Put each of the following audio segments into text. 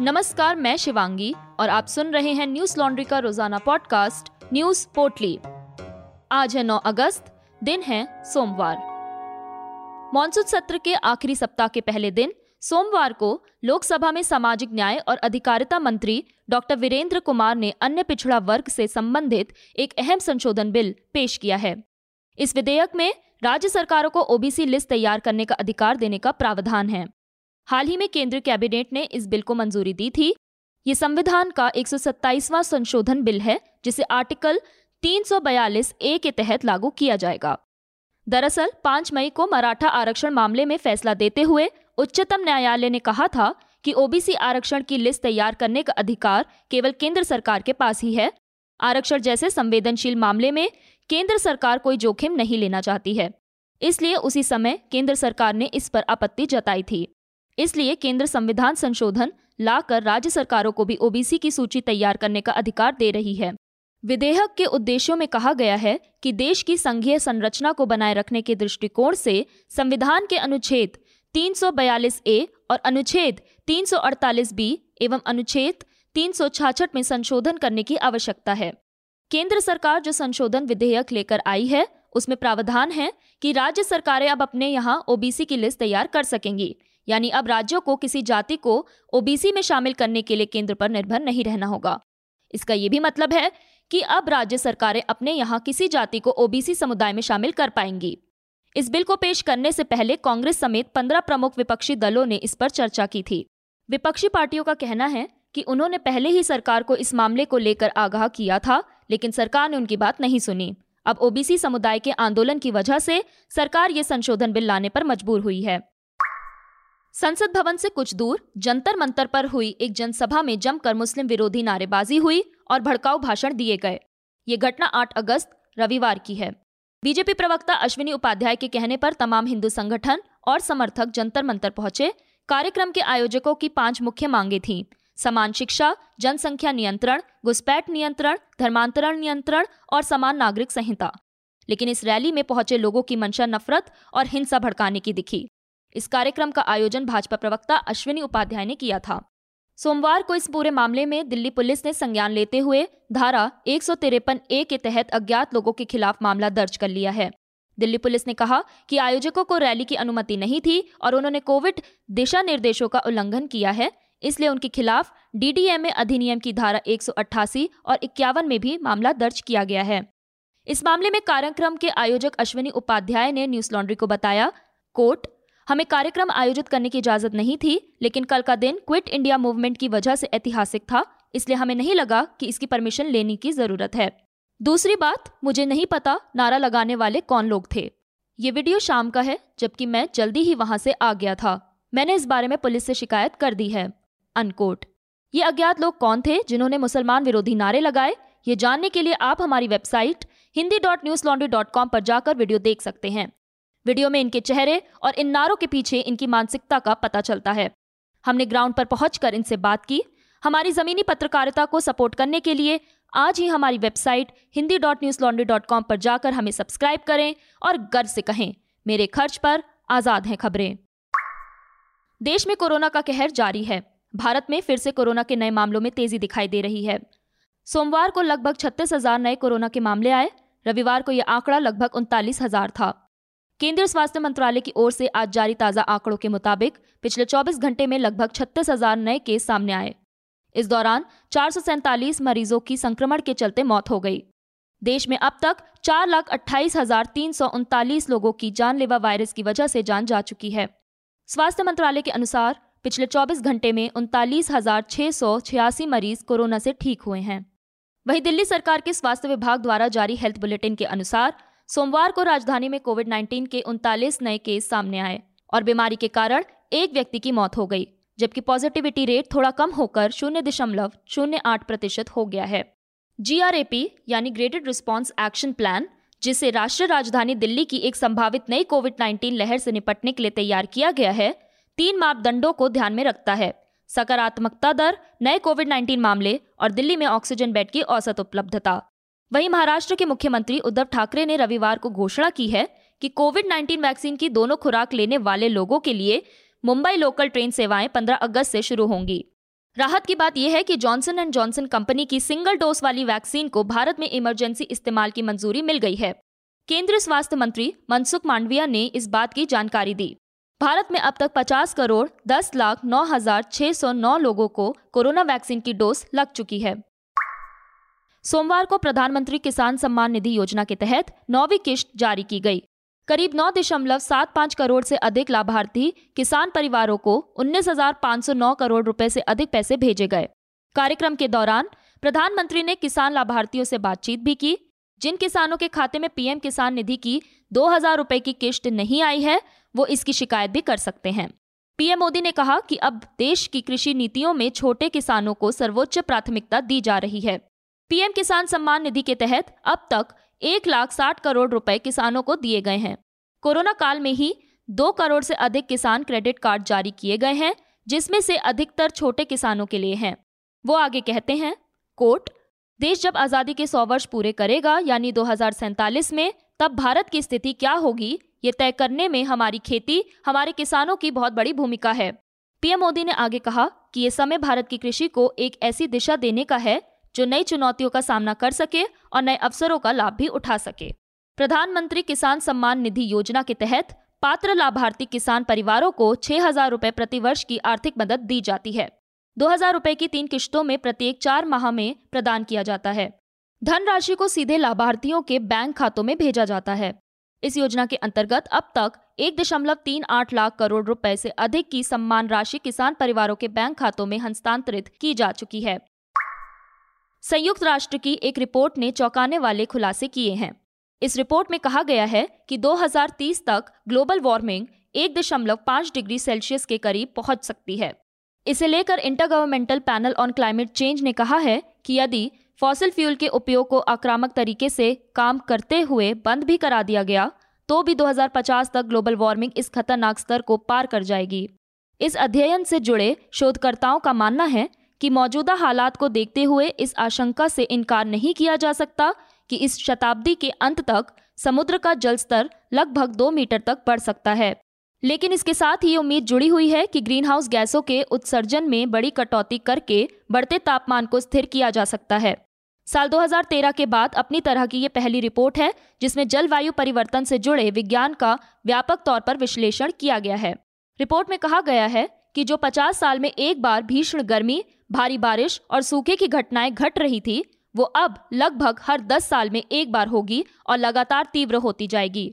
नमस्कार, मैं शिवांगी और आप सुन रहे हैं न्यूज लॉन्ड्री का रोजाना पॉडकास्ट न्यूज पोर्टली। आज है 9 अगस्त, दिन है सोमवार। मॉनसून सत्र के आखिरी सप्ताह के पहले दिन सोमवार को लोकसभा में सामाजिक न्याय और अधिकारिता मंत्री डॉक्टर वीरेंद्र कुमार ने अन्य पिछड़ा वर्ग से संबंधित एक अहम संशोधन बिल पेश किया है। इस विधेयक में राज्य सरकारों को ओबीसी लिस्ट तैयार करने का अधिकार देने का प्रावधान है। हाल ही में केंद्रीय कैबिनेट ने इस बिल को मंजूरी दी थी। ये संविधान का 127वां संशोधन बिल है, जिसे आर्टिकल 342 ए के तहत लागू किया जाएगा। दरअसल 5 मई को मराठा आरक्षण मामले में फैसला देते हुए उच्चतम न्यायालय ने कहा था कि ओबीसी आरक्षण की लिस्ट तैयार करने का अधिकार केवल केंद्र सरकार के पास ही है। आरक्षण जैसे संवेदनशील मामले में केंद्र सरकार कोई जोखिम नहीं लेना चाहती है, इसलिए उसी समय केंद्र सरकार ने इस पर आपत्ति जताई थी। इसलिए केंद्र संविधान संशोधन लाकर राज्य सरकारों को भी ओबीसी की सूची तैयार करने का अधिकार दे रही है। विधेयक के उद्देश्यों में कहा गया है कि देश की संघीय संरचना को बनाए रखने के दृष्टिकोण से संविधान के अनुच्छेद 342 ए और अनुच्छेद 348 बी एवं अनुच्छेद 366 में संशोधन करने की आवश्यकता है। केंद्र सरकार जो संशोधन विधेयक लेकर आई है, उसमें प्रावधान है कि राज्य सरकारें अब अपने यहाँ ओबीसी की लिस्ट तैयार कर सकेंगी, यानी अब राज्यों को किसी जाति को ओबीसी में शामिल करने के लिए केंद्र पर निर्भर नहीं रहना होगा। इसका ये भी मतलब है कि अब राज्य सरकारें अपने यहाँ किसी जाति को ओबीसी समुदाय में शामिल कर पाएंगी। इस बिल को पेश करने से पहले कांग्रेस समेत 15 प्रमुख विपक्षी दलों ने इस पर चर्चा की थी। विपक्षी पार्टियों का कहना है कि उन्होंने पहले ही सरकार को इस मामले को लेकर आगाह किया था, लेकिन सरकार ने उनकी बात नहीं सुनी। अब ओबीसी समुदाय के आंदोलन की वजह से सरकार ये संशोधन बिल लाने पर मजबूर हुई है। संसद भवन से कुछ दूर जंतर मंतर पर हुई एक जनसभा में जमकर मुस्लिम विरोधी नारेबाजी हुई और भड़काऊ भाषण दिए गए। ये घटना 8 अगस्त रविवार की है। बीजेपी प्रवक्ता अश्विनी उपाध्याय के कहने पर तमाम हिंदू संगठन और समर्थक जंतर मंतर पहुंचे। कार्यक्रम के आयोजकों की 5 मुख्य मांगे थीं: समान शिक्षा, जनसंख्या नियंत्रण, घुसपैठ नियंत्रण, धर्मांतरण नियंत्रण और समान नागरिक संहिता। लेकिन इस रैली में पहुंचे लोगों की मंशा नफरत और हिंसा भड़काने की दिखी। इस कार्यक्रम का आयोजन भाजपा प्रवक्ता अश्विनी उपाध्याय ने किया था। सोमवार को इस पूरे मामले में दिल्ली पुलिस ने संज्ञान लेते हुए धारा 153 ए के तहत अज्ञात लोगों के खिलाफ मामला दर्ज कर लिया है। दिल्ली पुलिस ने कहा कि आयोजकों को रैली की अनुमति नहीं थी और उन्होंने कोविड दिशा निर्देशों का उल्लंघन किया है, इसलिए उनके खिलाफ डीडीएमए अधिनियम की धारा 188 और 51 में भी मामला दर्ज किया गया है। इस मामले में कार्यक्रम के आयोजक अश्विनी उपाध्याय ने न्यूज लॉन्ड्री को बताया, कोर्ट, हमें कार्यक्रम आयोजित करने की इजाजत नहीं थी, लेकिन कल का दिन क्विट इंडिया मूवमेंट की वजह से ऐतिहासिक था, इसलिए हमें नहीं लगा कि इसकी परमिशन लेने की जरूरत है। दूसरी बात, मुझे नहीं पता नारा लगाने वाले कौन लोग थे। ये वीडियो शाम का है, जबकि मैं जल्दी ही वहां से आ गया था। मैंने इस बारे में पुलिस से शिकायत कर दी है, अनकोट। ये अज्ञात लोग कौन थे जिन्होंने मुसलमान विरोधी नारे लगाए, ये जानने के लिए आप हमारी वेबसाइट hindi.newslaundry.com पर जाकर वीडियो देख सकते हैं। वीडियो में इनके चेहरे और इन नारों के पीछे इनकी मानसिकता का पता चलता है। हमने ग्राउंड पर पहुंचकर इनसे बात की। हमारी जमीनी पत्रकारिता को सपोर्ट करने के लिए आज ही हमारी वेबसाइट hindi.newslaundry.com पर जाकर हमें सब्सक्राइब करें और गर्व से कहें, मेरे खर्च पर आजाद हैं खबरें। देश में कोरोना का कहर जारी है। भारत में फिर से कोरोना के नए मामलों में तेजी दिखाई दे रही है। सोमवार को लगभग 36,000 नए कोरोना के मामले आए। रविवार को यह आंकड़ा लगभग 39,000 था। केंद्रीय स्वास्थ्य मंत्रालय की ओर से आज जारी ताज़ा आंकड़ों के मुताबिक पिछले 24 घंटे में लगभग 36,000 नए केस सामने आए। इस दौरान 447 मरीजों की संक्रमण के चलते मौत हो गई। देश में अब तक 4,28,339 लोगों की जानलेवा वायरस की वजह से जान जा चुकी है। स्वास्थ्य मंत्रालय के अनुसार पिछले 24 घंटे में 39,686 मरीज कोरोना से ठीक हुए हैं। वहीं दिल्ली सरकार के स्वास्थ्य विभाग द्वारा जारी हेल्थ बुलेटिन के अनुसार सोमवार को राजधानी में कोविड-19 के 39 नए केस सामने आए और बीमारी के कारण एक व्यक्ति की मौत हो गई, जबकि पॉजिटिविटी रेट थोड़ा कम होकर 0.08% हो गया है। GRAP यानी ग्रेटेड रिस्पॉन्स एक्शन प्लान, जिसे राष्ट्रीय राजधानी दिल्ली की एक संभावित नई कोविड-19 लहर से निपटने के लिए तैयार किया गया है, 3 मापदंडों को ध्यान में रखता है: सकारात्मकता दर, नए कोविड-19 मामले और दिल्ली में ऑक्सीजन बेड की औसत उपलब्धता। वहीं महाराष्ट्र के मुख्यमंत्री उद्धव ठाकरे ने रविवार को घोषणा की है कि कोविड-19 वैक्सीन की दोनों खुराक लेने वाले लोगों के लिए मुंबई लोकल ट्रेन सेवाएं 15 अगस्त से शुरू होंगी। राहत की बात यह है कि जॉनसन एंड जॉनसन कंपनी की सिंगल डोज वाली वैक्सीन को भारत में इमरजेंसी इस्तेमाल की मंजूरी मिल गई है। केंद्रीय स्वास्थ्य मंत्री मनसुख मांडविया ने इस बात की जानकारी दी। भारत में अब तक 50,10,09,609 लोगों को कोरोना वैक्सीन की डोज लग चुकी है। सोमवार को प्रधानमंत्री किसान सम्मान निधि योजना के तहत 9वीं किश्त जारी की गई। करीब 9.75 करोड़ से अधिक लाभार्थी किसान परिवारों को 19,509 करोड़ रुपए से अधिक पैसे भेजे गए। कार्यक्रम के दौरान प्रधानमंत्री ने किसान लाभार्थियों से बातचीत भी की। जिन किसानों के खाते में पीएम किसान निधि की 2,000 रुपए की किश्त नहीं आई है, वो इसकी शिकायत भी कर सकते हैं। पीएम मोदी ने कहा कि अब देश की कृषि नीतियों में छोटे किसानों को सर्वोच्च प्राथमिकता दी जा रही है। पीएम किसान सम्मान निधि के तहत अब तक 1,60,00,000 रुपए किसानों को दिए गए हैं। कोरोना काल में ही 2 करोड़ से अधिक किसान क्रेडिट कार्ड जारी किए गए हैं, जिसमें से अधिकतर छोटे किसानों के लिए हैं। वो आगे कहते हैं, कोट, देश जब आज़ादी के 100 वर्ष पूरे करेगा, यानी 2047 में, तब भारत की स्थिति क्या होगी, ये तय करने में हमारी खेती, हमारे किसानों की बहुत बड़ी भूमिका है। पीएम मोदी ने आगे कहा कि ये समय भारत की कृषि को एक ऐसी दिशा देने का है जो नई चुनौतियों का सामना कर सके और नए अवसरों का लाभ भी उठा सके। प्रधानमंत्री किसान सम्मान निधि योजना के तहत पात्र लाभार्थी किसान परिवारों को 6,000 रुपए प्रतिवर्ष की आर्थिक मदद दी जाती है। 2,000 रुपए की 3 किश्तों में प्रत्येक 4 माह में प्रदान किया जाता है। धनराशि को सीधे लाभार्थियों के बैंक खातों में भेजा जाता है। इस योजना के अंतर्गत अब तक 1.38 लाख करोड़ रुपए से अधिक की सम्मान राशि किसान परिवारों के बैंक खातों में हस्तांतरित की जा चुकी है। संयुक्त राष्ट्र की एक रिपोर्ट ने चौंकाने वाले खुलासे किए हैं। इस रिपोर्ट में कहा गया है कि 2030 तक ग्लोबल वार्मिंग 1.5 डिग्री सेल्सियस के करीब पहुंच सकती है। इसे लेकर intergovernmental panel on climate change ने कहा है कि यदि फॉसिल फ्यूल के उपयोग को आक्रामक तरीके से काम करते हुए बंद भी करा दिया गया, तो भी 2050 तक ग्लोबल वार्मिंग इस खतरनाक स्तर को पार कर जाएगी। इस अध्ययन से जुड़े शोधकर्ताओं का मानना है कि मौजूदा हालात को देखते हुए इस आशंका से इनकार नहीं किया जा सकता कि इस शताब्दी के अंत तक समुद्र का जल स्तर लगभग 2 मीटर तक बढ़ सकता है। लेकिन इसके साथ ही उम्मीद जुड़ी हुई है कि ग्रीनहाउस गैसों के उत्सर्जन में बड़ी कटौती करके बढ़ते तापमान को स्थिर किया जा सकता है। साल 2013 के बाद अपनी तरह की ये पहली रिपोर्ट है जिसमें जलवायु परिवर्तन से जुड़े विज्ञान का व्यापक तौर पर विश्लेषण किया गया है। रिपोर्ट में कहा गया है कि जो 50 साल में एक बार भीषण गर्मी, भारी बारिश और सूखे की घटनाएं घट रही थी, वो अब लगभग हर 10 साल में एक बार होगी और लगातार तीव्र होती जाएगी।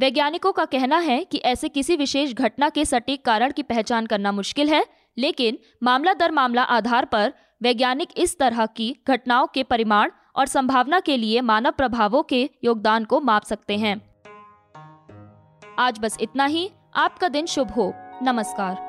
वैज्ञानिकों का कहना है कि ऐसे किसी विशेष घटना के सटीक कारण की पहचान करना मुश्किल है, लेकिन मामला दर मामला आधार पर वैज्ञानिक इस तरह की घटनाओं के परिमाण और संभावना के लिए मानव प्रभावों के योगदान को माप सकते हैं। आज बस इतना ही। आपका दिन शुभ हो। नमस्कार।